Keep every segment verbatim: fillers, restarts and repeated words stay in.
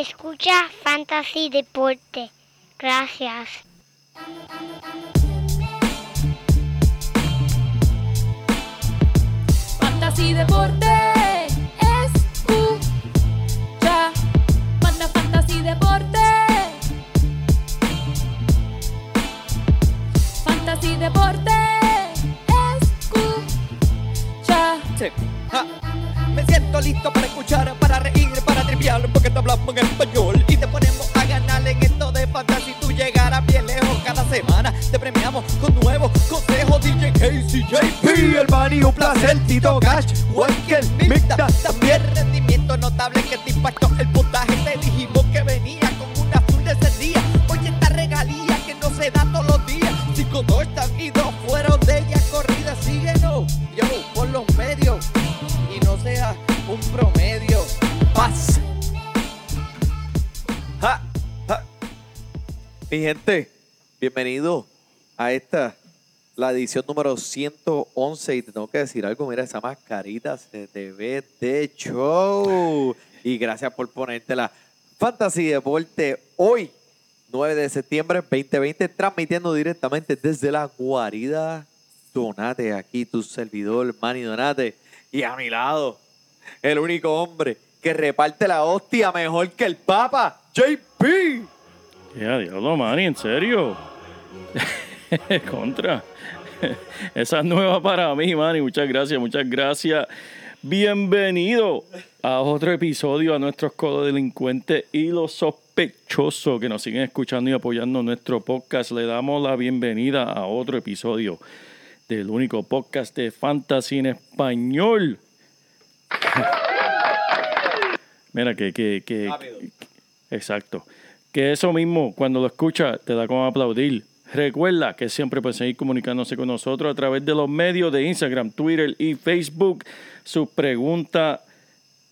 Escucha Fantasy Deporte. Gracias. Fantasy Deporte. Escucha. Manda Fantasy Deporte. Fantasy Deporte. Escucha. Sí. Ja. Me siento listo para escuchar, para reír, para tripear, porque te hablamos en español y te ponemos a ganar en esto de fantasy. Tú llegarás bien lejos cada semana. Te premiamos con nuevos consejos. D J K C J P, el Bani, un placer, Tito Cash, Walker, Mixta. También rendimiento notable que te impactó el puntaje. Te dijimos que venía con una azul de ese día. Oye, esta regalía que no se da todos los días. Cinco, dos están y dos fueron de ella corrida. Síguenos, yo, por los medios. Sea un promedio. Paz. Ja, ja. Mi gente, bienvenido a esta, la edición número ciento once. Y te tengo que decir algo, mira, esa mascarita se te ve de show. Y gracias por ponértela. Fantasy Deporte hoy, nueve de septiembre veinte veinte, transmitiendo directamente desde la guarida Donate. Aquí tu servidor, Manny Donate. Y a mi lado, el único hombre que reparte la hostia mejor que el Papa, J P. Ya, diablo, Manny, ¿en serio? Contra. Esa es nueva para mí, Manny. Muchas gracias, muchas gracias. Bienvenido a otro episodio, a nuestros codelincuentes y los sospechosos que nos siguen escuchando y apoyando nuestro podcast. Le damos la bienvenida a otro episodio del único podcast de Fantasy en Español. Mira, que, que, que, que... Exacto. Que eso mismo, cuando lo escuchas, te da como aplaudir. Recuerda que siempre puedes seguir comunicándose con nosotros a través de los medios de Instagram, Twitter y Facebook. Sus preguntas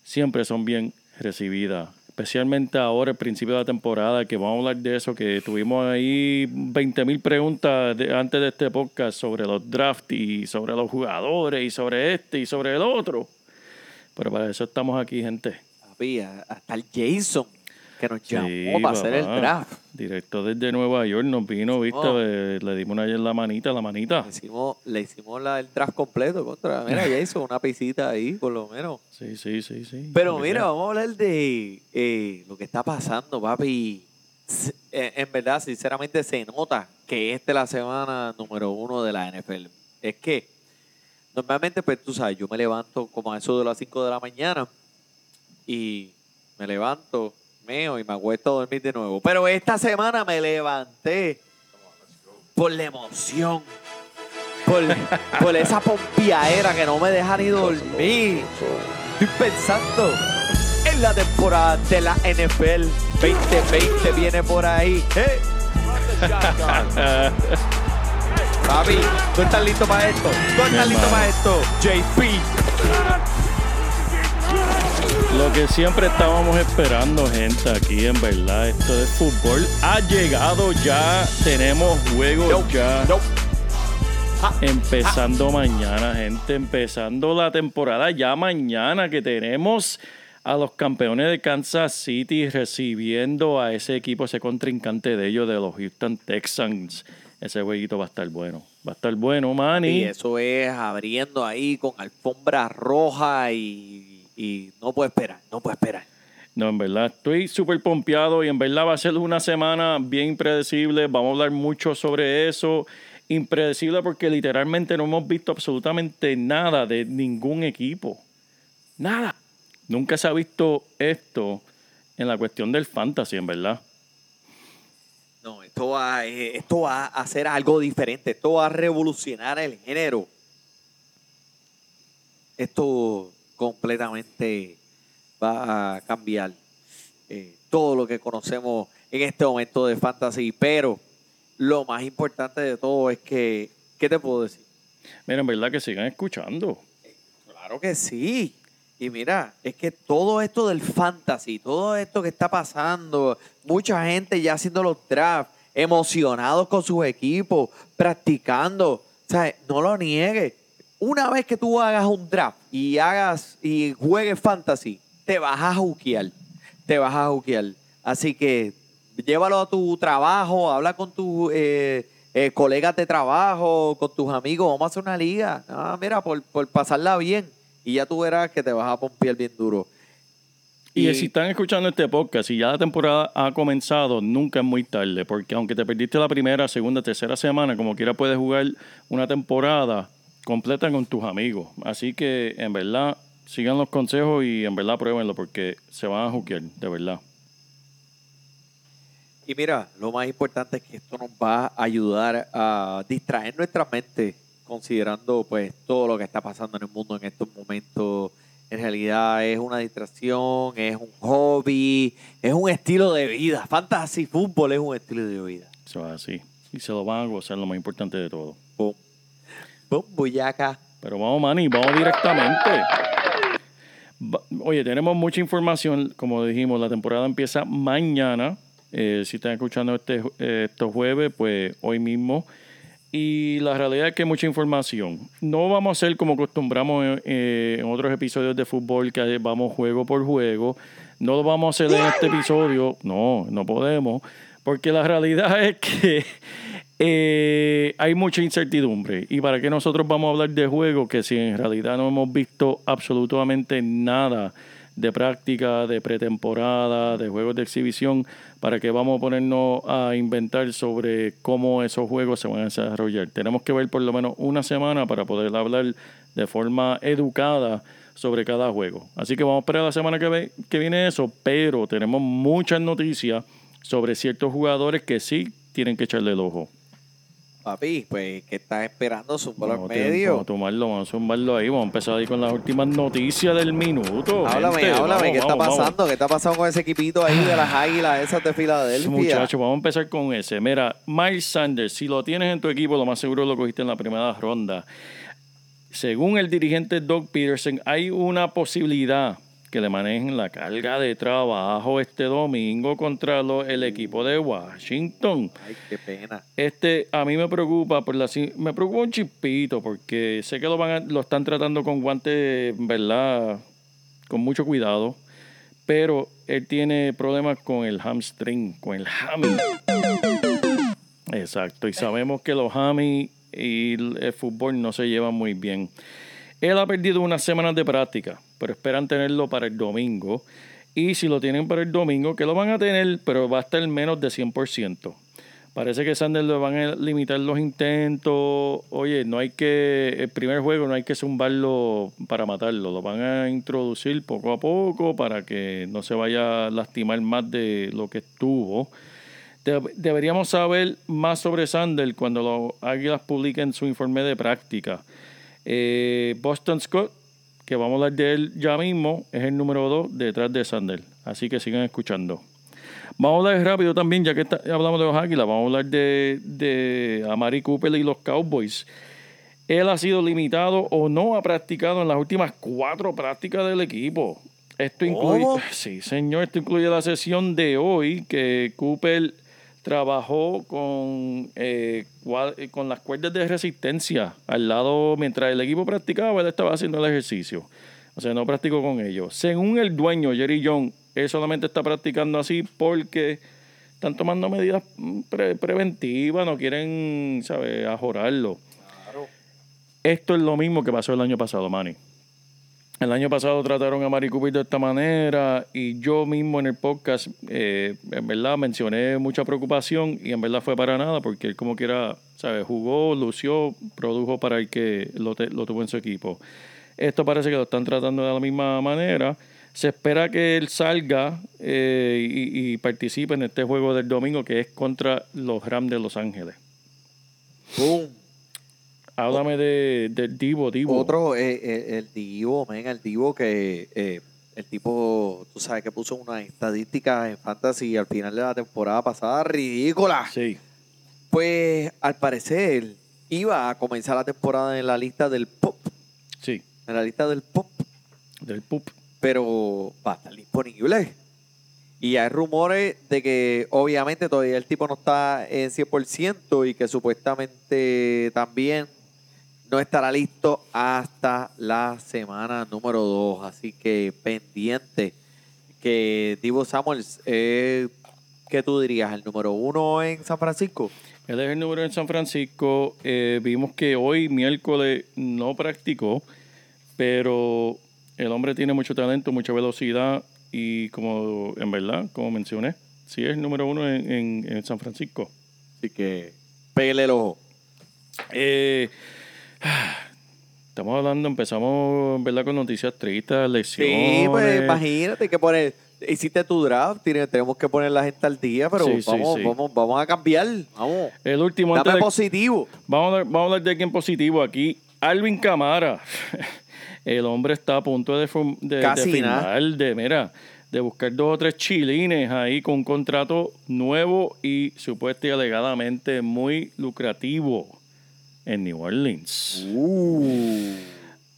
siempre son bien recibidas. Especialmente ahora, al principio de la temporada, que vamos a hablar de eso, que tuvimos ahí veinte mil preguntas de, antes de este podcast sobre los drafts y sobre los jugadores y sobre este y sobre el otro. Pero para eso estamos aquí, gente. Papi, hasta el Jason, que nos llamó sí, para papá, hacer el draft. Directo desde Nueva York, nos vino, viste, oh. le, le dimos una la manita, la manita. Le hicimos, le hicimos la, el draft completo contra, mira, Jason, una pisita ahí, por lo menos. Sí, sí, sí, sí. Pero porque mira, sea. Vamos a hablar de eh, lo que está pasando, papi. En verdad, sinceramente, se nota que esta es la semana número uno de la N F L. Es que normalmente, pues tú sabes, yo me levanto como a eso de las cinco de la mañana y me levanto, meo, y me acuesto a dormir de nuevo. Pero esta semana me levanté por la emoción, por, por esa pompiadera que no me deja ni dormir. Estoy pensando en la temporada de la N F L veinte veinte viene por ahí. ¿Eh? Papi, ¿tú estás listo para esto? ¿Tú estás listo para esto? J P. Lo que siempre estábamos esperando, gente, aquí en verdad, esto de fútbol ha llegado ya. Tenemos juegos no, ya. No. Ah, empezando ah. mañana, gente, empezando la temporada ya mañana, que tenemos a los campeones de Kansas City recibiendo a ese equipo, ese contrincante de ellos, de los Houston Texans. Ese jueguito va a estar bueno, va a estar bueno, Manny. Y eso es abriendo ahí con alfombra roja y, y no puedo esperar, no puedo esperar. No, en verdad estoy súper pompeado y en verdad va a ser una semana bien impredecible. Vamos a hablar mucho sobre eso. Impredecible porque literalmente no hemos visto absolutamente nada de ningún equipo. Nada. Nunca se ha visto esto en la cuestión del fantasy, en verdad. No, esto va, esto va a hacer algo diferente. Esto va a revolucionar el género. Esto completamente va a cambiar eh, todo lo que conocemos en este momento de fantasy. Pero lo más importante de todo es que, ¿qué te puedo decir? Mira, en verdad que sigan escuchando. Eh, claro que sí. Y mira, es que todo esto del fantasy, todo esto que está pasando, mucha gente ya haciendo los drafts, emocionados con sus equipos, practicando. O sea, no lo niegues. Una vez que tú hagas un draft y hagas y juegues fantasy, te vas a juquear. te vas a juquear. Así que llévalo a tu trabajo, habla con tus eh, eh, colegas de trabajo, con tus amigos, vamos a hacer una liga. Ah, mira, por, por pasarla bien. Y ya tú verás que te vas a pompear bien duro. Y, y si están escuchando este podcast y ya la temporada ha comenzado, nunca es muy tarde, porque aunque te perdiste la primera, segunda, tercera semana, como quiera puedes jugar una temporada completa con tus amigos. Así que, en verdad, sigan los consejos y en verdad pruébenlo, porque se van a juquear, de verdad. Y mira, lo más importante es que esto nos va a ayudar a distraer nuestra mente, considerando pues todo lo que está pasando en el mundo en estos momentos. En realidad es una distracción, es un hobby, es un estilo de vida. Fantasy fútbol es un estilo de vida. Eso es así. Y se lo van a gozar, lo más importante de todo. Boom. Boom, bullaca. Pero vamos, Manny, vamos directamente. Oye, tenemos mucha información. Como dijimos, la temporada empieza mañana. Eh, si están escuchando este, eh, estos jueves, pues hoy mismo. Y la realidad es que hay mucha información. No vamos a hacer como acostumbramos eh, en otros episodios de fútbol, que vamos juego por juego. No lo vamos a hacer en este episodio. No, no podemos. Porque la realidad es que eh, hay mucha incertidumbre. ¿Y para qué nosotros vamos a hablar de juego? Que si en realidad no hemos visto absolutamente nada de práctica, de pretemporada, de juegos de exhibición, para que vamos a ponernos a inventar sobre cómo esos juegos se van a desarrollar. Tenemos que ver por lo menos una semana para poder hablar de forma educada sobre cada juego. Así que vamos a esperar la semana que, ve, que viene eso, pero tenemos muchas noticias sobre ciertos jugadores que sí tienen que echarle el ojo. Papi, pues, ¿qué estás esperando? Zúmbalo al medio. Vamos a tomarlo, vamos a zumbarlo ahí. Vamos a empezar ahí con las últimas noticias del minuto. Háblame, gente. háblame, vamos, ¿qué vamos, está pasando? Vamos. ¿Qué está pasando con ese equipito ahí de las Águilas esas de Filadelfia? Muchachos, vamos a empezar con ese. Mira, Miles Sanders, si lo tienes en tu equipo, lo más seguro lo cogiste en la primera ronda. Según el dirigente Doug Peterson, hay una posibilidad que le manejen la carga de trabajo este domingo contra lo, el equipo de Washington. Ay, qué pena. Este, a mí me preocupa, por la, me preocupa un chispito, porque sé que lo, van a, lo están tratando con guantes, ¿verdad? Con mucho cuidado, pero él tiene problemas con el hamstring, con el hammy. Exacto, y sabemos que los hammy y el fútbol no se llevan muy bien. Él ha perdido unas semanas de práctica, pero esperan tenerlo para el domingo. Y si lo tienen para el domingo, que lo van a tener, pero va a estar menos de cien por ciento. Parece que Sanders le van a limitar los intentos. Oye, no hay que... El primer juego no hay que zumbarlo para matarlo. Lo van a introducir poco a poco para que no se vaya a lastimar más de lo que estuvo. Deberíamos saber más sobre Sanders cuando los Águilas publiquen su informe de práctica. Eh, Boston Scott, que vamos a hablar de él ya mismo, es el número dos detrás de Sanders. Así que sigan escuchando. Vamos a hablar rápido también, ya que está, hablamos de los Águilas, vamos a hablar de, de Amari Cooper y los Cowboys. Él ha sido limitado o no ha practicado en las últimas cuatro prácticas del equipo. Esto incluye, oh. sí, señor, esto incluye la sesión de hoy, que Cooper trabajó con, eh, con las cuerdas de resistencia al lado. Mientras el equipo practicaba, él estaba haciendo el ejercicio. O sea, no practicó con ellos. Según el dueño, Jerry Jones, él solamente está practicando así porque están tomando medidas pre- preventivas, no quieren, ¿sabes?, ajorarlo. Claro. Esto es lo mismo que pasó el año pasado, Manny. El año pasado trataron a Mari Cooper de esta manera y yo mismo en el podcast, eh, en verdad, mencioné mucha preocupación y en verdad fue para nada, porque él como quiera, ¿sabes?, jugó, lució, produjo para el que lo, te, lo tuvo en su equipo. Esto parece que lo están tratando de la misma manera. Se espera que él salga eh, y, y participe en este juego del domingo, que es contra los Rams de Los Ángeles. ¡Boom! Háblame de, de Divo, Divo. Otro, eh, eh, el Divo, men, el Divo que eh, el tipo, tú sabes que puso unas estadísticas en Fantasy al final de la temporada pasada, ridícula. Sí. Pues, al parecer, iba a comenzar la temporada en la lista del pop. Sí. En la lista del pop. Del pop. Pero va a estar disponible. Y hay rumores de que obviamente todavía el tipo no está en cien por ciento y que supuestamente también no estará listo hasta la semana número dos. Así que pendiente. que Deebo Samuels, eh, ¿qué tú dirías? ¿El número uno en San Francisco? Él es el número en San Francisco. Eh, vimos que hoy, miércoles, no practicó, pero el hombre tiene mucho talento, mucha velocidad y, como en verdad, como mencioné, sí es el número uno en, en, en San Francisco. Así que pégale el ojo. Eh, estamos hablando, empezamos en verdad con noticias tristes, lesiones. Sí, pues imagínate que por el... Hiciste tu draft, tenemos que poner la gente al día, pero sí, vamos, sí, sí. vamos, vamos a cambiar. Vamos. El último. Dame de, positivo. Vamos a, hablar, vamos a hablar de alguien positivo aquí. Alvin Camara. El hombre está a punto de, de, Casi de firmar, de, mira, de buscar dos o tres chilines ahí con un contrato nuevo y supuesta y alegadamente muy lucrativo en New Orleans. Uh.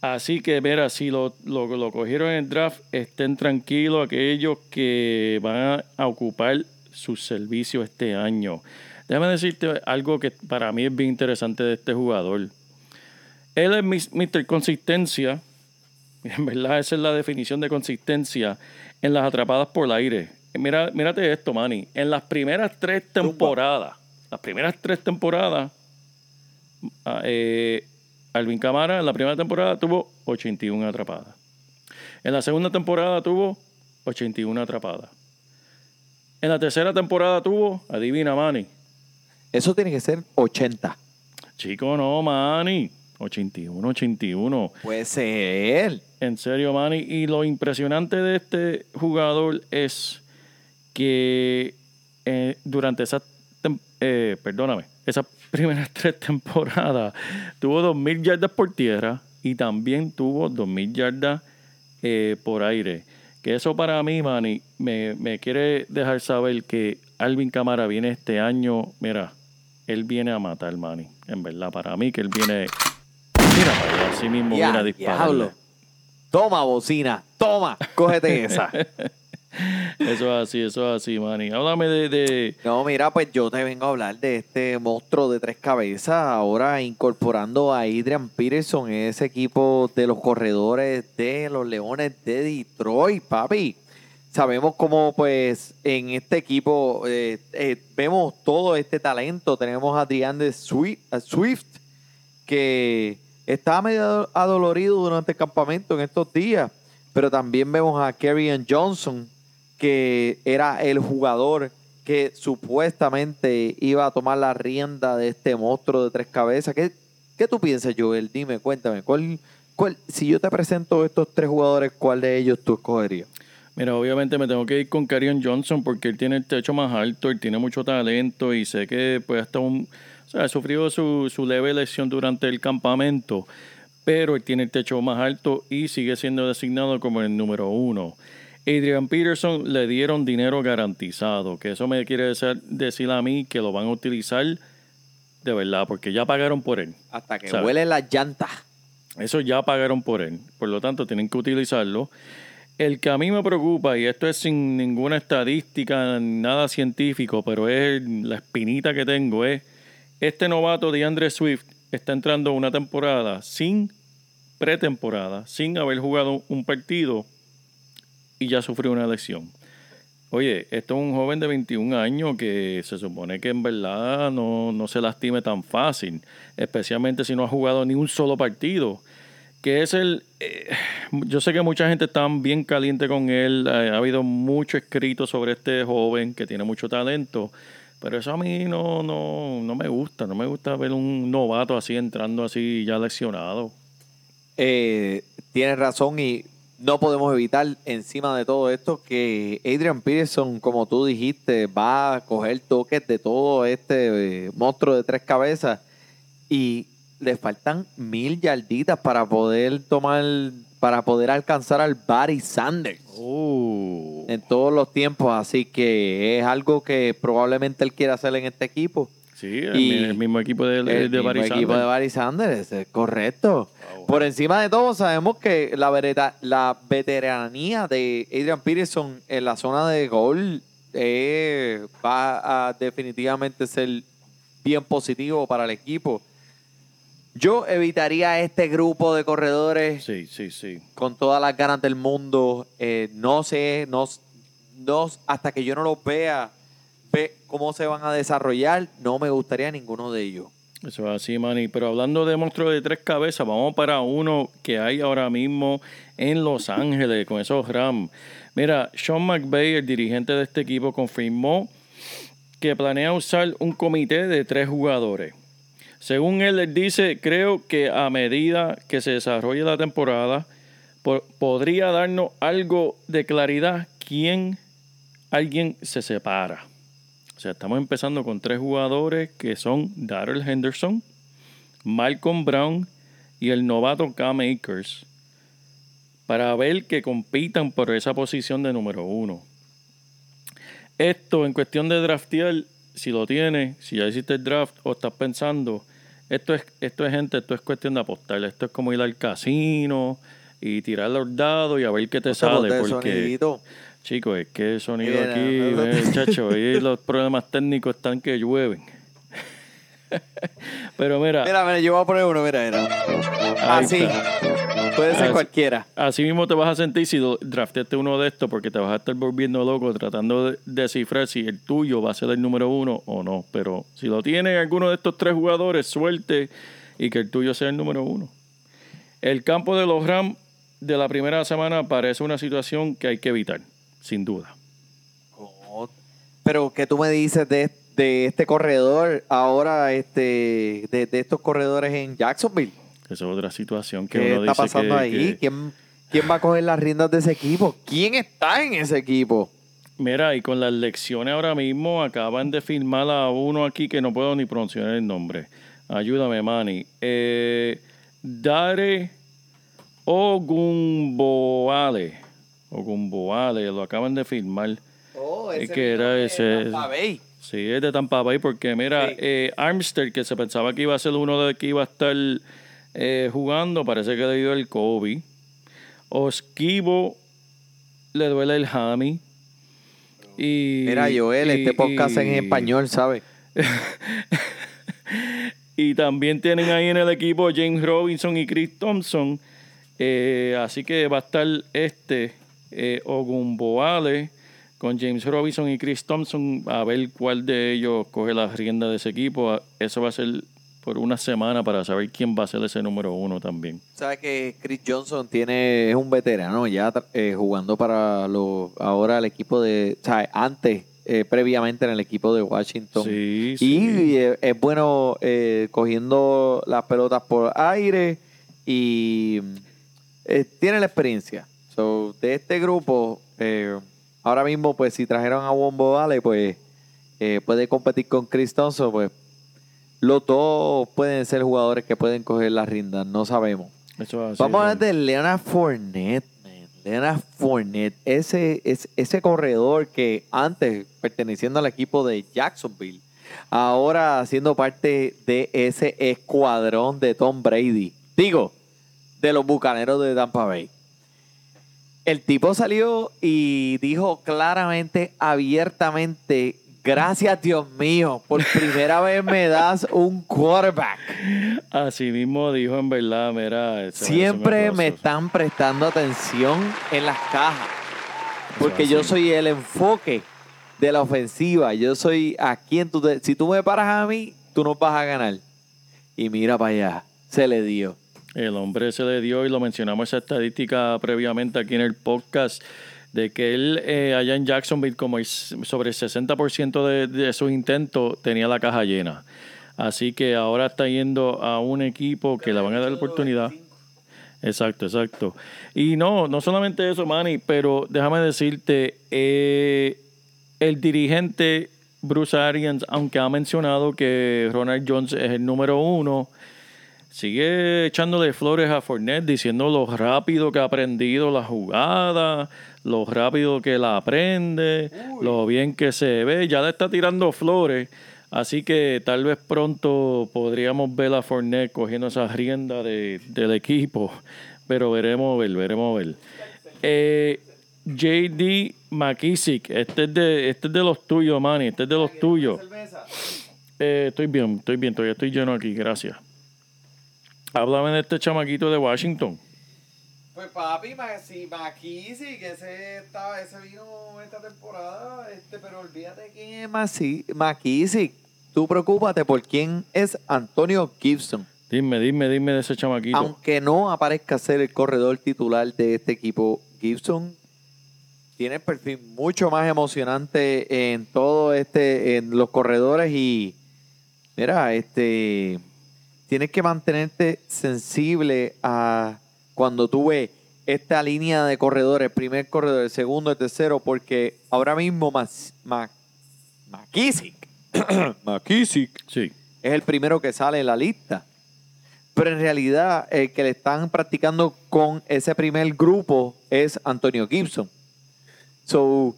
Así que, mira, si lo, lo, lo cogieron en el draft, estén tranquilos aquellos que van a ocupar sus servicios este año. Déjame decirte algo que para mí es bien interesante de este jugador. Él es míster Consistencia. En verdad, esa es la definición de consistencia en las atrapadas por el aire. Mira, mírate esto, Manny. En las primeras tres temporadas, las primeras tres temporadas, eh... Alvin Camara en la primera temporada tuvo ochenta y una atrapadas. En la segunda temporada tuvo ochenta y una atrapadas. En la tercera temporada tuvo, adivina, Manny. Eso tiene que ser ochenta. Chico, no, Manny. ochenta y uno, ochenta y uno. Puede ser. En serio, Manny. Y lo impresionante de este jugador es que eh, durante esas tem- eh, perdóname, esas primeras tres temporadas tuvo dos mil yardas por tierra y también tuvo dos mil yardas eh, por aire. Que eso para mí, Manny, me, me quiere dejar saber que Alvin Camara viene este año. Mira, él viene a matar, Manny. En verdad, para mí que él viene... Mira, para allá, así mismo ya, viene a dispararle. Toma, bocina. Toma. Cógete esa. Eso es así, eso es así, Manny. Háblame de, de... No, mira, pues yo te vengo a hablar de este monstruo de tres cabezas, ahora incorporando a Adrian Peterson, ese equipo de los corredores de los Leones de Detroit, papi. Sabemos cómo, pues, en este equipo eh, eh, vemos todo este talento. Tenemos a DeAndre Swift, que estaba medio adolorido durante el campamento en estos días, pero también vemos a Kerryon Johnson, que era el jugador que supuestamente iba a tomar la rienda de este monstruo de tres cabezas. ¿Qué, qué tú piensas, Joel? Dime, cuéntame. ¿Cuál, cuál, si yo te presento estos tres jugadores, ¿cuál de ellos tú escogerías? Mira, obviamente me tengo que ir con Kerryon Johnson porque él tiene el techo más alto, él tiene mucho talento y sé que pues hasta un... O sea, ha sufrido su, su leve lesión durante el campamento, pero él tiene el techo más alto y sigue siendo designado como el número uno. Adrian Peterson le dieron dinero garantizado, que eso me quiere decir, decir a mí que lo van a utilizar de verdad, porque ya pagaron por él. Hasta que ¿sabes? Huele las llantas. Eso ya pagaron por él, por lo tanto tienen que utilizarlo. El que a mí me preocupa, y esto es sin ninguna estadística, nada científico, pero es la espinita que tengo, es este novato DeAndre Swift está entrando una temporada sin pretemporada, sin haber jugado un partido, y ya sufrió una lesión. Oye, esto es un joven de veintiún años que se supone que en verdad no, no se lastime tan fácil, especialmente si no ha jugado ni un solo partido. Que es el... Eh, yo sé que mucha gente está bien caliente con él, ha, ha habido mucho escrito sobre este joven que tiene mucho talento, pero eso a mí no, no, no me gusta, no me gusta ver un novato así entrando así ya lesionado. Eh, tienes razón y... No podemos evitar, encima de todo esto, que Adrian Peterson, como tú dijiste, va a coger toques de todo este eh, monstruo de tres cabezas y le faltan mil yarditas para poder tomar, para poder alcanzar al Barry Sanders oh. en todos los tiempos. Así que es algo que probablemente él quiera hacer en este equipo. Sí, el, el mismo equipo de, de, el de Barry Sanders. El equipo de Barry Sanders, correcto. Wow. Por encima de todo, sabemos que la, vereta, la veteranía de Adrian Peterson en la zona de gol eh, va a definitivamente ser bien positivo para el equipo. Yo evitaría este grupo de corredores sí, sí, sí. con todas las ganas del mundo. Eh, no sé, no, no, hasta que yo no los vea, ve cómo se van a desarrollar, no me gustaría ninguno de ellos. Eso es así, Manny. Pero hablando de monstruos de tres cabezas, vamos para uno que hay ahora mismo en Los Ángeles con esos Rams. Mira, Sean McVay, el dirigente de este equipo, confirmó que planea usar un comité de tres jugadores. Según él, él dice, creo que a medida que se desarrolle la temporada, por, podría darnos algo de claridad quién, alguien se separa. O sea, estamos empezando con tres jugadores que son Darrell Henderson, Malcolm Brown y el novato Cam Akers, para ver que compitan por esa posición de número uno. Esto en cuestión de draftear, si lo tienes, si ya hiciste el draft o estás pensando, esto es, esto es gente, esto es cuestión de apostar, esto es como ir al casino y tirar los dados y a ver qué te sale. Porque chicos, es que el sonido Mira, aquí, no, no, no. Eh, chacho, y los problemas técnicos están que llueven. Pero mira. Mira, mira, yo voy a poner uno, mira, mira. Así. Está. Puede ser así, cualquiera. Así mismo te vas a sentir si drafteaste uno de estos, porque te vas a estar volviendo loco tratando de descifrar si el tuyo va a ser el número uno o no. Pero si lo tiene alguno de estos tres jugadores, suerte y que el tuyo sea el número uno. El campo de los Rams de la primera semana parece una situación que hay que evitar. Sin duda. Oh, pero ¿qué tú me dices de, de este corredor ahora, este de, de estos corredores en Jacksonville? Esa es otra situación que ¿Qué uno está dice pasando que, ahí? Que... ¿Quién, ¿Quién va a coger las riendas de ese equipo? ¿Quién está en ese equipo? Mira, y con las lecciones ahora mismo acaban de firmar a uno aquí que no puedo ni pronunciar el nombre. Ayúdame, Manny. Eh, Dare Ogunbowale. Ogunbowale, lo acaban de firmar. Oh, ese que era de ese, Tampa Bay. Sí, es de Tampa Bay, porque mira, sí. eh, Armstead, que se pensaba que iba a ser uno de que iba a estar eh, jugando, parece que debido al COVID. Osquivo le duele el hammy. Y, mira, Joel, y, este podcast y, en español, ¿sabes? Y también tienen ahí en el equipo James Robinson y Chris Thompson. Eh, así que va a estar este... Eh, Ogunbowale con James Robinson y Chris Thompson, a ver cuál de ellos coge las riendas de ese equipo. Eso va a ser por una semana para saber quién va a ser ese número uno también. Sabes que Chris Johnson tiene es un veterano ya eh, jugando para los ahora el equipo de o sea, antes eh, previamente en el equipo de Washington, sí, y sí. Es, es bueno eh, cogiendo las pelotas por aire y eh, tiene la experiencia. So, de este grupo, eh, ahora mismo, pues si trajeron a Ogunbowale, pues eh, puede competir con Chris Thompson, pues los dos pueden ser jugadores que pueden coger las riendas, no sabemos. Eso así, Vamos a hablar de Leonard Fournette, man. Leonard Fournette, ese, ese, ese corredor que antes, perteneciendo al equipo de Jacksonville, ahora siendo parte de ese escuadrón de Tom Brady, digo, de los Bucaneros de Tampa Bay. El tipo salió y dijo claramente, abiertamente, gracias Dios mío, por primera vez me das un quarterback. Así mismo dijo, en verdad, mira. Siempre me están prestando atención en las cajas, porque yo soy el enfoque de la ofensiva. Yo soy a quien tú te, si tú me paras a mí, tú no vas a ganar. Y mira para allá, se le dio. El hombre se le dio, y lo mencionamos esa estadística previamente aquí en el podcast, de que él eh, allá en Jacksonville, como sobre el sesenta por ciento de, de sus intentos, tenía la caja llena. Así que ahora está yendo a un equipo que le van a dar la oportunidad. Exacto, exacto. Y no, no solamente eso, Manny, pero déjame decirte, eh, el dirigente Bruce Arians, aunque ha mencionado que Ronald Jones es el número uno, sigue echándole flores a Fournette, diciendo lo rápido que ha aprendido la jugada, lo rápido que la aprende, Uy. lo bien que se ve. Ya le está tirando flores, así que tal vez pronto podríamos ver a Fournette cogiendo esa rienda de, del equipo. Pero veremos ver, veremos ver. Eh, J D McKissic, este es, de, este es de los tuyos, Manny, este es de los tuyos. Eh, estoy bien, estoy bien, todavía estoy lleno aquí, gracias. Háblame de este chamaquito de Washington. Pues papi, si McKissic, ese, está, ese vino esta temporada, este, pero olvídate quién es McKissic. Tú preocúpate por quién es Antonio Gibson. Dime, dime, dime de ese chamaquito. Aunque no aparezca ser el corredor titular de este equipo, Gibson tiene el perfil mucho más emocionante en todo este, en los corredores y mira, este, tienes que mantenerte sensible a cuando tú ves esta línea de corredores, el primer corredor, el segundo, el tercero, porque ahora mismo McKissic McKissic sí. es el primero que sale en la lista. Pero en realidad el que le están practicando con ese primer grupo es Antonio Gibson. So, o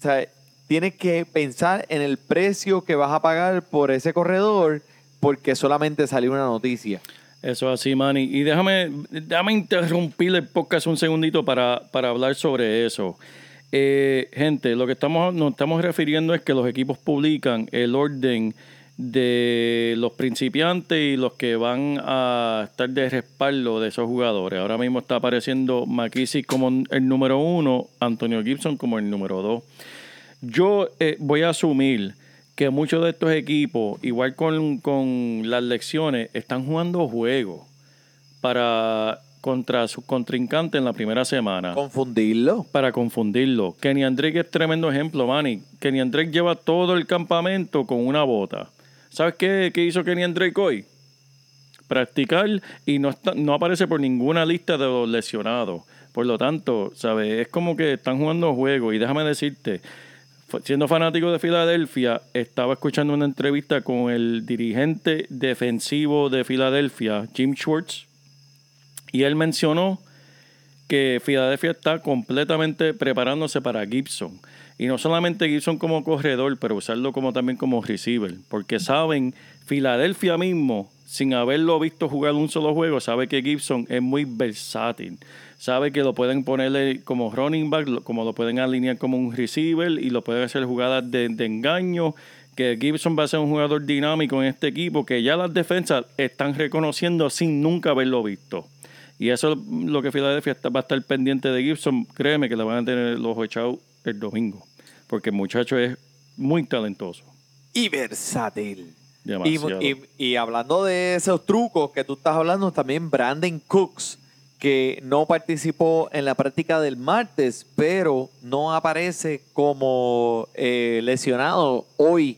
sea, tienes que pensar en el precio que vas a pagar por ese corredor porque solamente salió una noticia. Eso es así, Manny. Y déjame, déjame interrumpir el podcast un segundito para, para hablar sobre eso. Eh, gente, lo que estamos, nos estamos refiriendo es que los equipos publican el orden de los principiantes y los que van a estar de respaldo de esos jugadores. Ahora mismo está apareciendo McKissic como el número uno, Antonio Gibson como el número dos. Yo eh, voy a asumir que muchos de estos equipos, igual con, con las lecciones, están jugando juegos para contra sus contrincantes en la primera semana. Confundirlo. Para confundirlo. Kenny Andretti es tremendo ejemplo, Manny. Kenny Andretti lleva todo el campamento con una bota. ¿Sabes qué, qué hizo Kenny Andretti hoy? Practicar y no, está, no aparece por ninguna lista de los lesionados. Por lo tanto, ¿sabes? Es como que están jugando juegos. Y déjame decirte, siendo fanático de Filadelfia, estaba escuchando una entrevista con el dirigente defensivo de Filadelfia, Jim Schwartz, y él mencionó que Filadelfia está completamente preparándose para Gibson. Y no solamente Gibson como corredor, pero usarlo como también como receiver. Porque saben, Filadelfia mismo, sin haberlo visto jugar un solo juego, sabe que Gibson es muy versátil. Sabe que lo pueden ponerle como running back, como lo pueden alinear como un receiver y lo pueden hacer jugadas de, de engaño. Que Gibson va a ser un jugador dinámico en este equipo que ya las defensas están reconociendo sin nunca haberlo visto. Y eso es lo que Filadelfia va a estar pendiente de Gibson. Créeme que le van a tener el ojo echado el domingo. Porque el muchacho es muy talentoso. Y versátil. Y, y, y hablando de esos trucos que tú estás hablando, también Brandon Cooks, que no participó en la práctica del martes, pero no aparece como eh, lesionado hoy.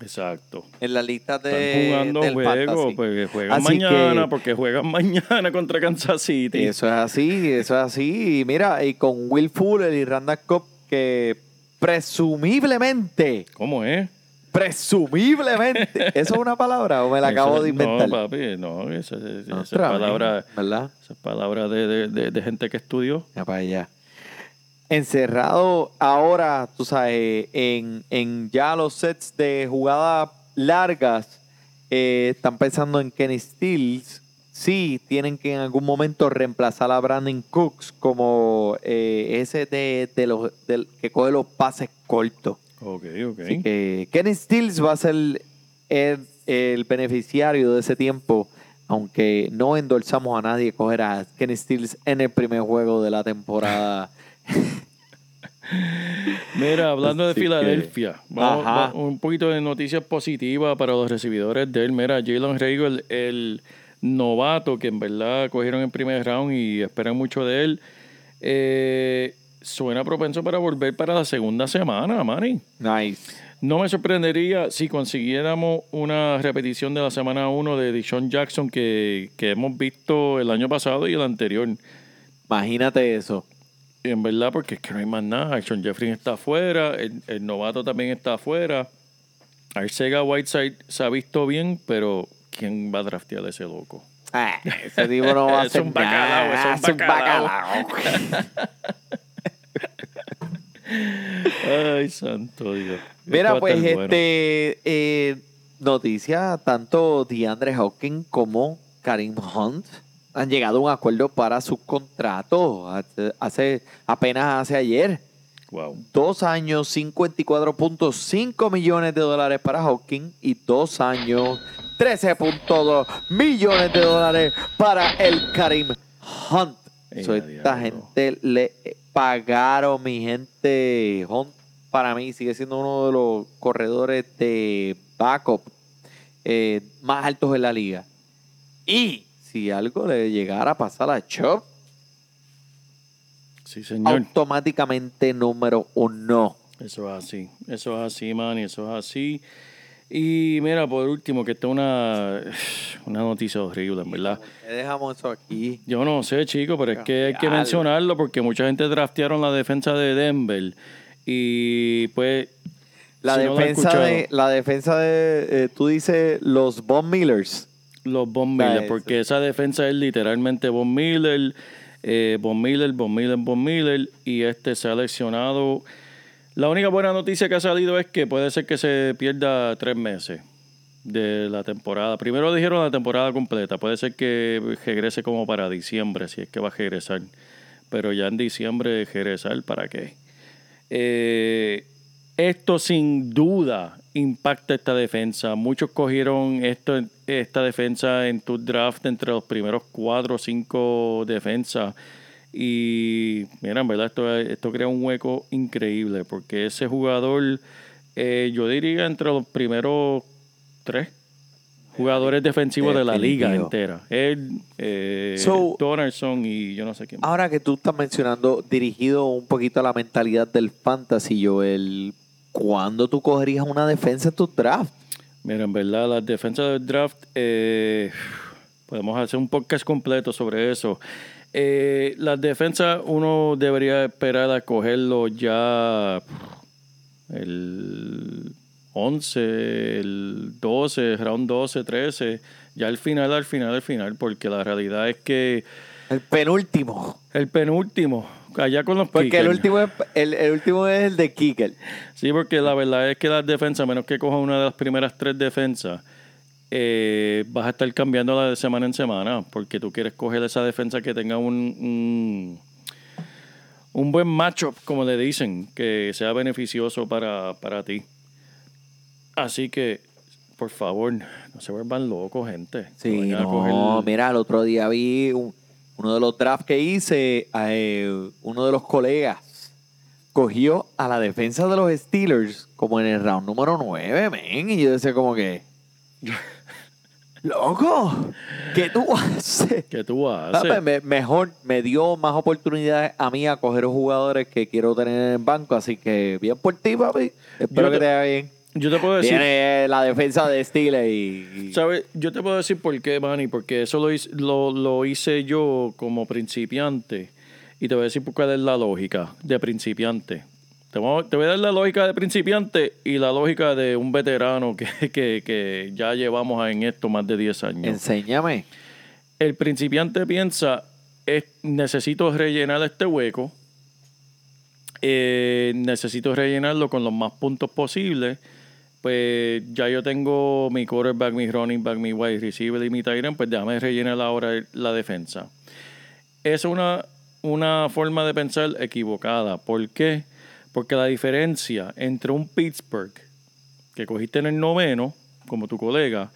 Exacto. En la lista de están jugando del juego, porque juegan así mañana, que, porque juegan mañana contra Kansas City. Eso es así, eso es así. Y mira, y con Will Fuller y Randall Cobb, que presumiblemente. ¿Cómo es? Presumiblemente. ¿Eso es una palabra o me la eso, acabo de inventar? No, papi, no. Esa es palabra, ¿verdad? Esa palabra de, de, de, de gente que estudió. Ya para allá. Encerrado ahora, tú sabes, en, en ya los sets de jugadas largas, eh, están pensando en Kenny Stills. Sí, tienen que en algún momento reemplazar a Brandon Cooks como eh, ese de, de los de, que coge los pases cortos. Ok, ok. Así que Kenny Stills va a ser el, el beneficiario de ese tiempo, aunque no endorsamos a nadie coger a Kenny Stills en el primer juego de la temporada. Mira, hablando Así de Filadelfia, que... vamos, vamos, un poquito de noticias positivas para los recibidores de él. Mira, Jalen Reagor, el, el novato que en verdad cogieron en primer round y esperan mucho de él. Eh, suena propenso para volver para la segunda semana, Manny. Nice. No me sorprendería si consiguiéramos una repetición de la semana uno de DeSean Jackson que, que hemos visto el año pasado y el anterior. Imagínate eso. En verdad, porque es que no hay más nada. Alshon Jeffrey está afuera, el, el novato también está afuera. Arcega Whiteside se ha visto bien, pero ¿quién va a draftear a ese loco? Ah, ese tipo no va a ser bacalao, nada. Es un bacalao. Es un bacalao. Ay, santo Dios. Mira, pues este bueno. eh, noticia, tanto DeAndre Hawking como Kareem Hunt han llegado a un acuerdo para sus contratos hace, apenas hace ayer. Wow. Dos años, cincuenta y cuatro punto cinco millones de dólares para Hawking y dos años, trece punto dos millones de dólares para el Kareem Hunt. So, esta gente le pagaron, mi gente. Hunt para mí sigue siendo uno de los corredores de backup eh, más altos en la liga. Y si algo le llegara a pasar a Chubb, sí, señor, automáticamente número uno. Eso es así, eso es así, man, eso es así. Y mira, por último, que esta es una, una noticia horrible, en verdad. ¿Por qué dejamos eso aquí? Yo no sé, chico, pero es que hay que mencionarlo porque mucha gente draftearon la defensa de Denver. Y pues... La si defensa no la de... La defensa de... Eh, tú dices los Bob Millers. Los Bob Miller, ah, porque esa defensa es literalmente Bob Miller, eh, Bob Miller, Bob Miller, Bob Miller. Y este se ha lesionado... La única buena noticia que ha salido es que puede ser que se pierda tres meses de la temporada. Primero dijeron la temporada completa. Puede ser que regrese como para diciembre, si es que va a regresar. Pero ya en diciembre regresar, ¿para qué? Eh, esto sin duda impacta esta defensa. Muchos cogieron esto, esta defensa en tu draft entre los primeros cuatro o cinco defensas. Y mira, en verdad esto, esto crea un hueco increíble porque ese jugador, eh, yo diría entre los primeros tres jugadores defensivos de la liga entera. Él, eh, so, Donaldson y yo no sé quién. Ahora que tú estás mencionando, dirigido un poquito a la mentalidad del fantasy, Joel, ¿cuándo tú cogerías una defensa en tu draft? Mira, en verdad las defensas del draft, eh, podemos hacer un podcast completo sobre eso. Eh, las defensas uno debería esperar a cogerlo ya el once, el doce, round doce, trece, ya al final, al final, al final, porque la realidad es que... El penúltimo. El penúltimo, allá con los porque kickers. Porque el último es el, el último es el de kicker. Sí, porque la verdad es que las defensas, menos que coja una de las primeras tres defensas, Eh, vas a estar cambiando la de semana en semana porque tú quieres coger esa defensa que tenga un, un, un buen matchup, como le dicen, que sea beneficioso para, para ti. Así que, por favor, no se vuelvan locos, gente. Sí, no, no coger... Mira, el otro día vi un, uno de los drafts que hice, eh, uno de los colegas cogió a la defensa de los Steelers como en el round número nueve, men, y yo decía como que... Loco, ¿qué tú haces? ¿Qué tú haces? Me, mejor me dio más oportunidades a mí a coger los jugadores que quiero tener en el banco. Así que bien por ti, papi. Espero te, que te vaya bien. Yo te puedo decir. Tiene la defensa de Steelers y, y... ¿Sabes? Yo te puedo decir por qué, Manny. Porque eso lo hice, lo, lo hice yo como principiante. Y te voy a decir cuál es la lógica de principiante. Te voy a dar la lógica de principiante y la lógica de un veterano que, que, que ya llevamos en esto más de diez años. Enséñame. El principiante piensa, es, necesito rellenar este hueco, eh, necesito rellenarlo con los más puntos posibles, pues ya yo tengo mi quarterback, mi running back, mi wide receiver y mi tight end, pues déjame rellenar ahora la defensa. Es una, una forma de pensar equivocada. ¿Por qué? Porque la diferencia entre un Pittsburgh que cogiste en el noveno, como tu colega,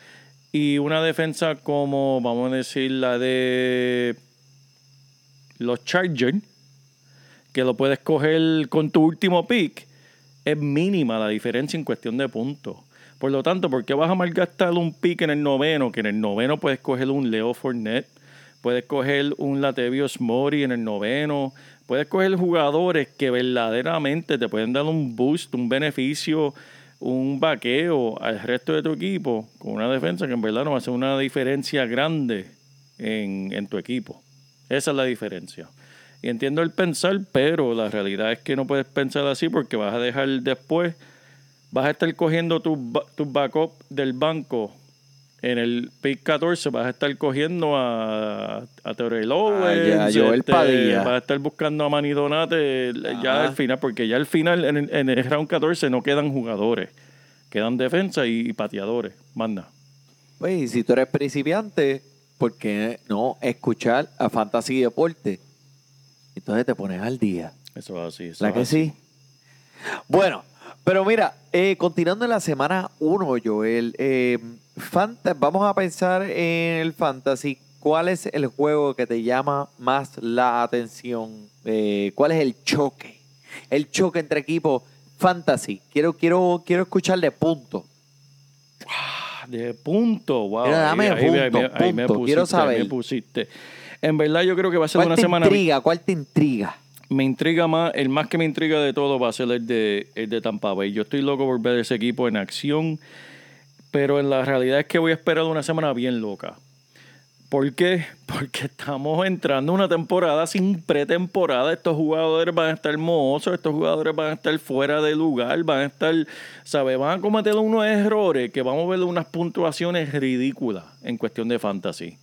y una defensa como, vamos a decir, la de los Chargers, que lo puedes coger con tu último pick, es mínima la diferencia en cuestión de puntos. Por lo tanto, ¿por qué vas a malgastar un pick en el noveno? Que en el noveno puedes coger un Leo Fournette, puedes coger un Latavius Murray en el noveno. Puedes coger jugadores que verdaderamente te pueden dar un boost, un beneficio, un vaqueo al resto de tu equipo con una defensa que en verdad no va a hacer una diferencia grande en, en tu equipo. Esa es la diferencia. Y entiendo el pensar, pero la realidad es que no puedes pensar así porque vas a dejar después, vas a estar cogiendo tus tu backup del banco. En el pick catorce vas a estar cogiendo a, a Terrell Owens, ah, ya, Joel este, Padilla. Vas a estar buscando a Manny Donate ya al final, porque ya al final en, en el round catorce no quedan jugadores, quedan defensa y, y pateadores. Manda. Oye, si tú eres principiante, ¿por qué no escuchar a Fantasy Deporte? Entonces te pones al día. Eso va así. Eso ¿La va que así? Sí? Bueno, pero mira, eh, continuando en la semana uno, Joel... Eh, Fant- vamos a pensar en el fantasy. ¿cuál es el juego que te llama más la atención? Eh, ¿Cuál es el choque? El choque entre equipos fantasy. Quiero, quiero, quiero escuchar de punto. De punto, wow. Mira, dame ahí, punto, ahí, punto. Ahí me pusiste, quiero saber. Me pusiste. En verdad yo creo que va a ser una semana... ¿Cuál te intriga? ¿Cuál te intriga? Me intriga más, el más que me intriga de todo va a ser el de, el de Tampa Bay. Yo estoy loco por ver ese equipo en acción, pero en la realidad es que voy a esperar una semana bien loca. ¿Por qué? Porque estamos entrando una temporada sin pretemporada. Estos jugadores van a estar hermosos, estos jugadores van a estar fuera de lugar, van a estar, ¿sabes? Van a cometer unos errores que vamos a ver unas puntuaciones ridículas en cuestión de fantasy.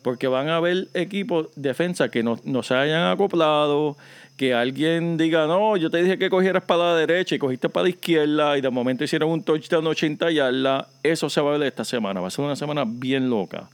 Porque van a haber equipos de defensa que no, no se hayan acoplado, que alguien diga, no, yo te dije que cogieras para la derecha y cogiste para la izquierda y de momento hicieron un touchdown ochenta yardas. Eso se va a ver esta semana. Va a ser una semana bien loca.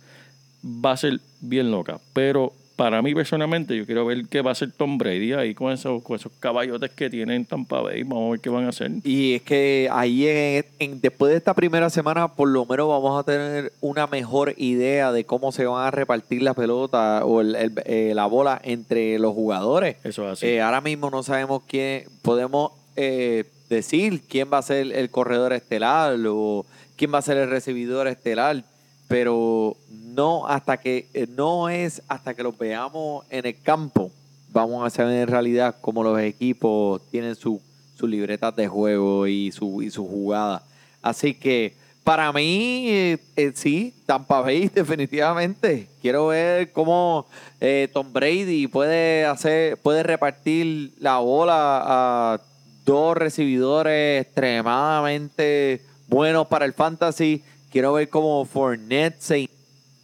Va a ser bien loca. Pero para mí personalmente yo quiero ver qué va a hacer Tom Brady ahí con esos, con esos caballotes que tiene en Tampa Bay. Vamos a ver qué van a hacer. Y es que ahí en, en, después de esta primera semana por lo menos vamos a tener una mejor idea de cómo se van a repartir las pelotas o el, el, eh, la bola entre los jugadores. Eso es así. Eh, ahora mismo no sabemos quién. Podemos eh, decir quién va a ser el corredor estelar o quién va a ser el recibidor estelar. Pero no hasta que no es hasta que los veamos en el campo vamos a saber en realidad cómo los equipos tienen sus su libretas de juego y su y sus jugadas. Así que para mí eh, eh, sí, Tampa Bay definitivamente. Quiero ver cómo eh, Tom Brady puede hacer puede repartir la bola a dos recibidores extremadamente buenos para el fantasy. Quiero ver cómo Fournette se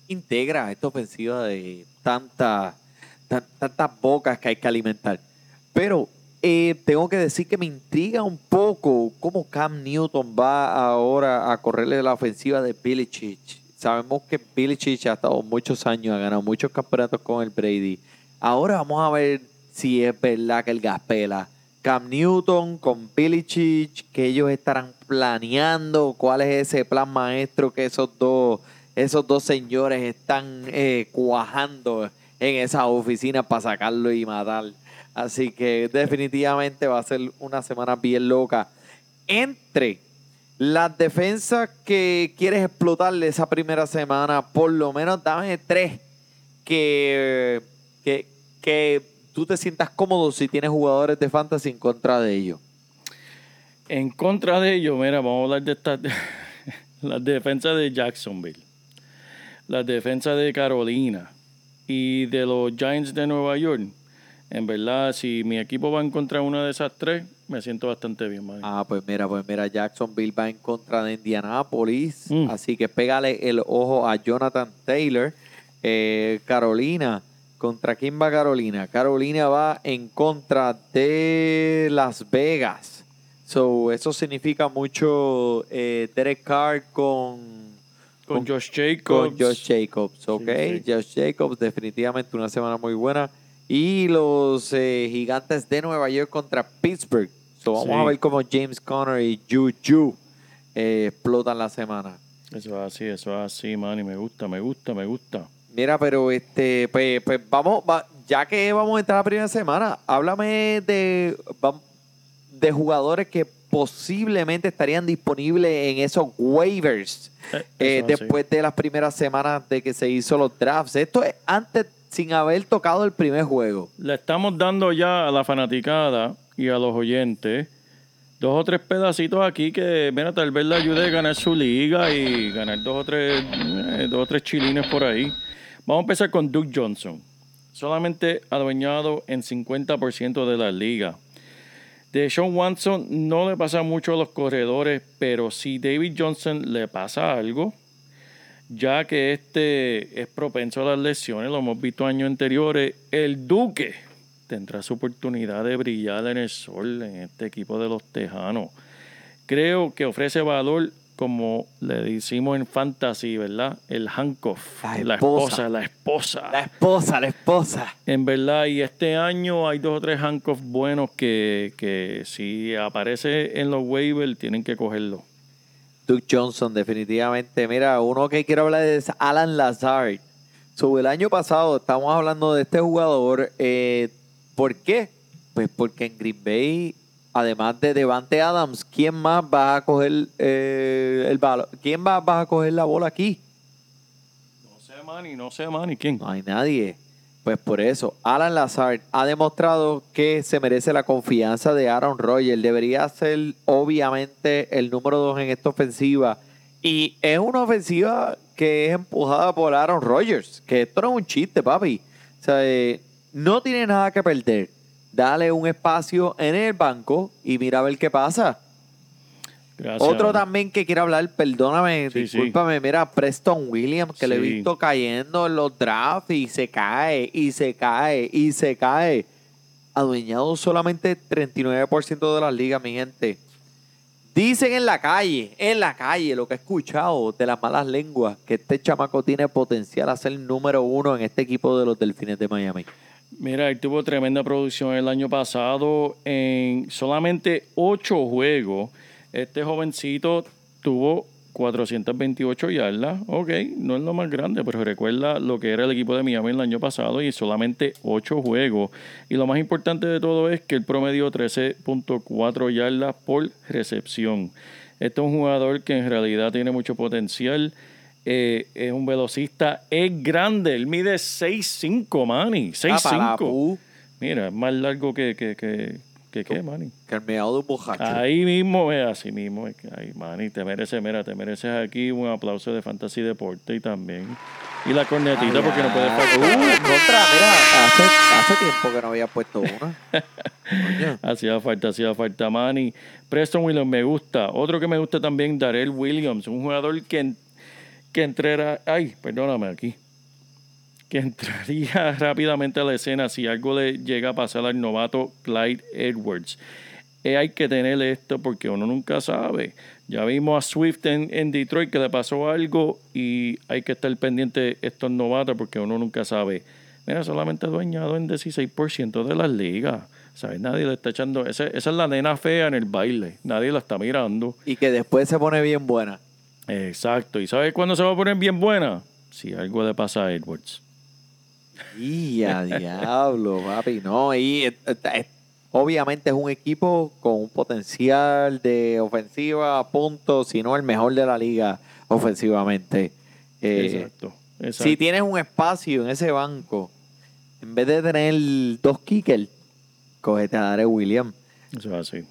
integra a esta ofensiva de tanta, tan, tantas bocas que hay que alimentar. Pero eh, tengo que decir que me intriga un poco cómo Cam Newton va ahora a correrle la ofensiva de Belichick. Sabemos que Belichick ha estado muchos años, ha ganado muchos campeonatos con el Brady. Ahora vamos a ver si es verdad que el Gaspela. Cam Newton con Belichick, que ellos estarán planeando, cuál es ese plan maestro que esos dos, esos dos señores están eh, cuajando en esas oficinas para sacarlo y matar. Así que definitivamente va a ser una semana bien loca. Entre las defensas que quieres explotarle esa primera semana, por lo menos dame tres que... que, que tú te sientas cómodo si tienes jugadores de fantasy en contra de ellos. En contra de ellos, mira, vamos a hablar de estas... las defensas de Jacksonville, las defensas de Carolina y de los Giants de Nueva York. En verdad, si mi equipo va en contra de una de esas tres, me siento bastante bien, man. Ah, pues mira, pues mira, Jacksonville va en contra de Indianapolis, mm. así que pégale el ojo a Jonathan Taylor. Eh, Carolina... ¿Contra quién va Carolina? Carolina va en contra de Las Vegas. So, eso significa mucho eh, Derek Carr con, con, con Josh Jacobs. Con Josh Jacobs, ok. Sí, sí. Josh Jacobs, definitivamente una semana muy buena. Y los eh, Gigantes de Nueva York contra Pittsburgh. So, vamos sí. a ver cómo James Conner y Juju eh, explotan la semana. Eso es así, eso es así, man. Y me gusta, me gusta, me gusta. Mira, pero este, pues, pues vamos, va, ya que vamos a entrar a la primera semana, háblame de, de jugadores que posiblemente estarían disponibles en esos waivers eh, eh, después de las primeras semanas de que se hizo los drafts. Esto es antes, sin haber tocado el primer juego. Le estamos dando ya a la fanaticada y a los oyentes dos o tres pedacitos aquí que, mira, tal vez le ayude a ganar su liga y ganar dos o tres, eh, dos o tres chilines por ahí. Vamos a empezar con Duke Johnson, solamente adueñado en cincuenta por ciento de la liga. De Sean Watson no le pasa mucho a los corredores, pero si David Johnson le pasa algo, ya que este es propenso a las lesiones, lo hemos visto años anteriores, el Duque tendrá su oportunidad de brillar en el sol en este equipo de los Tejanos. Creo que ofrece valor, como le decimos en fantasy, ¿verdad? El handcuff. La, la esposa, la esposa. La esposa, la esposa. En verdad, y este año hay dos o tres handcuffs buenos que, que si aparece en los waivers tienen que cogerlo. Duke Johnson, definitivamente. Mira, uno que quiero hablar es Alan Lazard. So, el año pasado estamos hablando de este jugador. Eh, ¿Por qué? Pues porque en Green Bay, además de Davante Adams, ¿quién más va a coger eh, el balón? ¿Quién más va a coger la bola aquí? No sé, Manny, no sé, Manny, ¿quién? No hay nadie. Pues por eso, Alan Lazard ha demostrado que se merece la confianza de Aaron Rodgers. Debería ser, obviamente, el número dos en esta ofensiva. Y es una ofensiva que es empujada por Aaron Rodgers. Que esto no es un chiste, papi. O sea, eh, no tiene nada que perder. Dale un espacio en el banco y mira a ver qué pasa. Gracias. Otro también que quiero hablar, perdóname, sí, discúlpame, sí. Mira, Preston Williams, que sí. Le he visto cayendo en los drafts y se cae, y se cae, y se cae. Adueñado solamente treinta y nueve por ciento de las ligas, mi gente. Dicen en la calle, en la calle, lo que he escuchado de las malas lenguas, que este chamaco tiene potencial a ser número uno en este equipo de los Delfines de Miami. Mira, él tuvo tremenda producción el año pasado en solamente ocho juegos. Este jovencito tuvo cuatrocientas veintiocho yardas. Ok, no es lo más grande, pero recuerda lo que era el equipo de Miami el año pasado y solamente ocho juegos. Y lo más importante de todo es que él promedió trece punto cuatro yardas por recepción. Este es un jugador que en realidad tiene mucho potencial. Eh, es un velocista, es grande. Él mide seis cinco, Manny. seis cinco. Mira, es más largo que... que, que ¿Qué qué, Manny? Carmeado de bojacho. Ahí mismo, es así mismo. Ay, Manny, te mereces, mira, te mereces aquí un aplauso de Fantasy Deporte y también. Y la cornetita, ay, porque ay, no puedes pagar. Uh, contra, mira, hace, hace tiempo que no había puesto una. Hacía falta, hacía falta, Manny. Preston Williams me gusta. Otro que me gusta también, Darrell Williams, un jugador que, que entrara. Ay, perdóname aquí. Que entraría rápidamente a la escena si algo le llega a pasar al novato Clyde Edwards. Eh, hay que tener esto porque uno nunca sabe. Ya vimos a Swift en, en Detroit que le pasó algo y hay que estar pendiente de estos novatos porque uno nunca sabe. Mira, solamente adueñado en dieciséis por ciento de las ligas. ¿Sabes? Nadie le está echando... Esa, esa es la nena fea en el baile. Nadie la está mirando. Y que después se pone bien buena. Exacto. ¿Y sabes cuándo se va a poner bien buena? Si algo le pasa a Edwards. Y a diablo, papi, no, y eh, eh, obviamente es un equipo con un potencial de ofensiva a punto, si no el mejor de la liga ofensivamente. Eh, exacto, exacto. Si tienes un espacio en ese banco, en vez de tener dos kickers, cógete a Darrell Williams. Eso es así.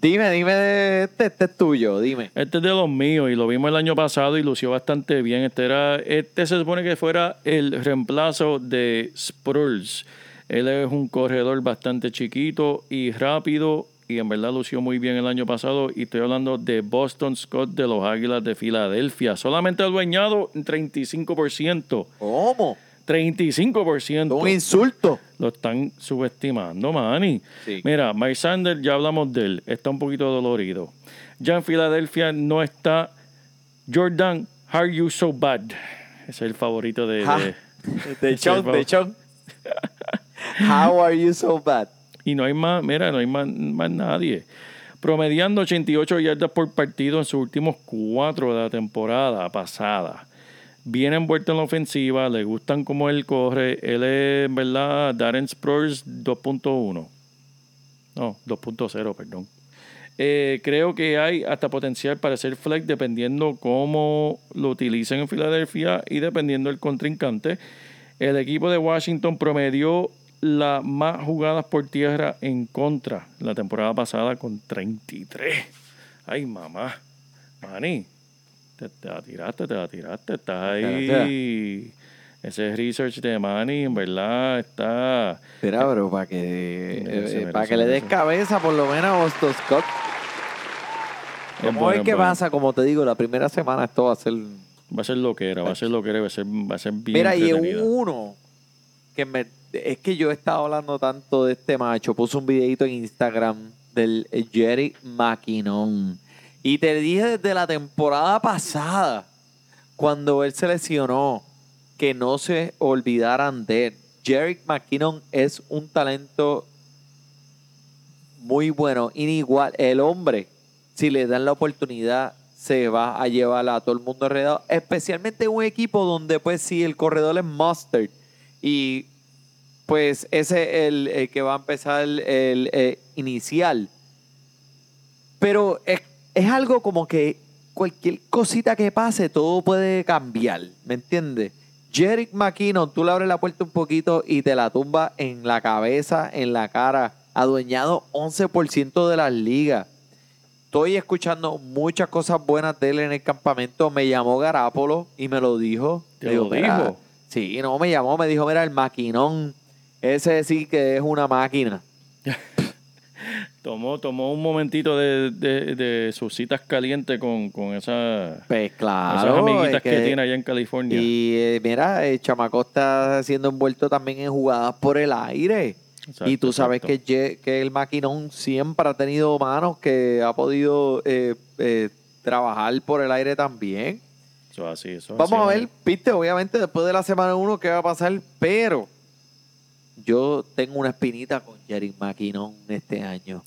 Dime, dime, este, este es tuyo, dime. Este es de los míos y lo vimos el año pasado y lució bastante bien. Este era, este se supone que fuera el reemplazo de Sproles. Él es un corredor bastante chiquito y rápido y en verdad lució muy bien el año pasado. Y estoy hablando de Boston Scott de los Águilas de Filadelfia. Solamente adueñado en treinta y cinco por ciento. ¿Cómo? treinta y cinco por ciento. Un insulto. Lo están subestimando, Manny. Sí. Mira, Miles Sanders, ya hablamos de él. Está un poquito dolorido. Ya en Filadelfia no está Jordan Are You So Bad. Es el favorito de... De Chon, de Chon. How Are You So Bad. Y no hay más, mira, no hay más, más nadie. Promediando ochenta y ocho yardas por partido en sus últimos cuatro de la temporada pasada. Bien envuelto en la ofensiva, le gustan como él corre. Él es, en verdad, Darren Sproles dos punto uno. No, dos punto cero, perdón. Eh, creo que hay hasta potencial para ser flex dependiendo cómo lo utilicen en Filadelfia y dependiendo del contrincante. El equipo de Washington promedió las más jugadas por tierra en contra la temporada pasada con treinta y tres. Ay, mamá. Manny. Te, te la tiraste, te la tiraste, estás ahí. Ese research de Manny, en verdad, está... Espera, pero para que, eh, eh, para que le des cabeza, por lo menos, a Boston Scott. Vamos a ver qué pasa, como te digo, la primera semana esto va a ser... Va a ser loquera, va a ser loquera, va a ser, va a ser bien entretenida. Mira, y uno, que me, es que yo he estado hablando tanto de este macho, puso un videito en Instagram del Jerick McKinnon. Y te dije desde la temporada pasada, cuando él se lesionó, que no se olvidaran de él. Jerick McKinnon es un talento muy bueno, inigual. El hombre, si le dan la oportunidad, se va a llevar a todo el mundo alrededor, especialmente un equipo donde pues sí el corredor es Mustard y pues ese es el, el que va a empezar el, el, el inicial, pero es, es algo como que cualquier cosita que pase todo puede cambiar, ¿me entiendes? Jerick McKinnon, tú le abres la puerta un poquito y te la tumba en la cabeza, en la cara, adueñado once por ciento de las ligas. Estoy escuchando muchas cosas buenas de él en el campamento. Me llamó Garapolo y me lo dijo. ¿Te digo, lo dijo? Sí, no, me llamó, me dijo, mira, el maquinón. Ese sí que es una máquina. tomó, tomó un momentito de, de, de sus citas calientes con, con esa, pues claro, esas amiguitas es que, que tiene allá en California. Y eh, mira, el chamaco está siendo envuelto también en jugadas por el aire. Exacto, y tú sabes que, que el maquinón siempre ha tenido manos que ha podido eh, eh, trabajar por el aire también. Eso es así, eso es Vamos así, a ver, viste, obviamente después de la semana uno qué va a pasar, pero yo tengo una espinita con Jerick McKinnon este año.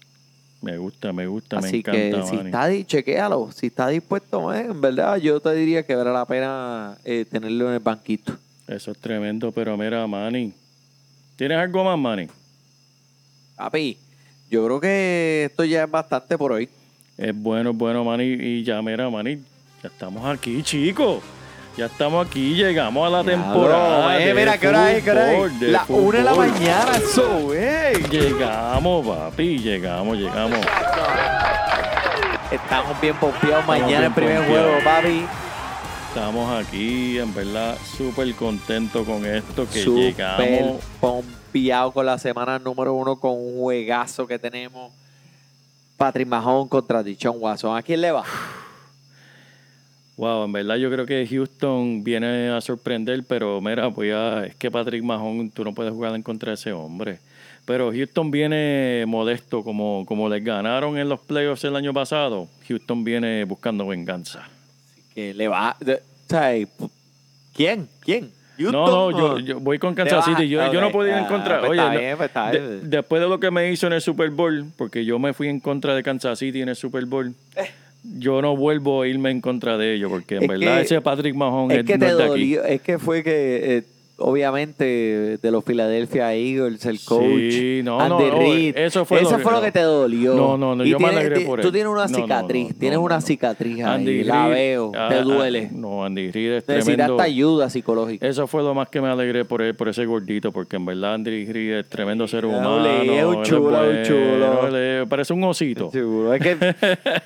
Me gusta, me gusta, así me encanta. Así que si está, chequéalo, si está dispuesto, man, en verdad yo te diría que vale la pena eh, tenerlo en el banquito. Eso es tremendo, pero mira, Manny, ¿tienes algo más, Manny? Papi, yo creo que esto ya es bastante por hoy. Es bueno, bueno, Manny. Y ya, mira, Manny, ya estamos aquí, chicos. Ya estamos aquí, llegamos a la ya temporada. Bro, eh, mira, ¿qué hora es? ¿Qué hora es? La una de la mañana, so, eh. Llegamos, papi, llegamos, llegamos. Estamos bien pompeados. Mañana el primer juego, papi. Estamos aquí, en verdad, súper contentos con esto que super llegamos. Pompeados. Pillado con la semana número uno con un juegazo que tenemos. Patrick Mahomes contra Deshaun Watson. ¿A quién le va? Wow, en verdad yo creo que Houston viene a sorprender, pero mira, voy a, es que Patrick Mahomes, tú no puedes jugar en contra de ese hombre. Pero Houston viene modesto, como, como les ganaron en los playoffs el año pasado. Houston viene buscando venganza. Así que le va. ¿Quién? ¿Quién? No, no, yo, yo voy con Kansas City. Yo, okay. yo no podía ir en contra. Ah, pues oye, bien, pues de, después de lo que me hizo en el Super Bowl, porque yo me fui en contra de Kansas City en el Super Bowl, eh. yo no vuelvo a irme en contra de ellos, porque en es verdad que, ese Patrick Mahomes es, es que no te es de dolió, aquí. Es que fue que, eh, obviamente, de los Philadelphia Eagles, el coach, sí, no, Andy no, Reid, no, eso fue, eso lo, fue no. lo que te dolió. No, no, no, y yo tienes, me alegré por él. Tú tienes una cicatriz, no, no, no, tienes no, una cicatriz no, no. ahí, Reid, la veo, ah, te duele. Ah, no, Andy Reid es tremendo. Necesitaste ayuda psicológica. Eso fue lo más que me alegré por él, por ese gordito, porque en verdad Andy Reid es tremendo ser humano. Es un chulo, es un chulo. Parece un osito. Chulo. Es que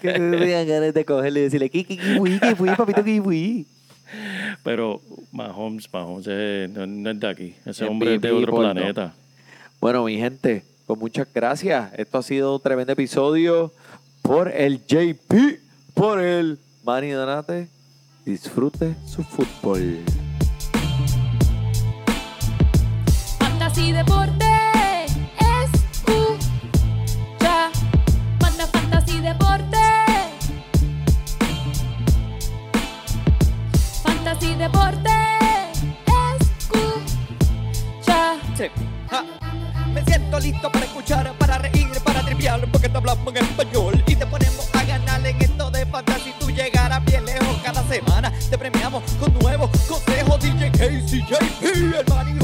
tenían ganas de cogerle y decirle, ¿qué, qué, qué, qué fui, papito, qué fui? Pero Mahomes, Mahomes eh, no, no es de aquí. Ese hombre es de otro planeta. Bueno, mi gente, pues muchas gracias. Esto ha sido un tremendo episodio por el J P, por el Manny Donate. Disfrute su fútbol. Fantasy Deporte escucha. Manda Fantasy Deporte. Fantasy Deporte escucha. Sí. Ja. Me siento listo para escuchar, para reír, para triviar, porque te hablamos en español y te ponemos a ganar en esto de fantasy. Tú llegarás bien lejos cada semana. Te premiamos con nuevos consejos. D J K C J P, el Manny.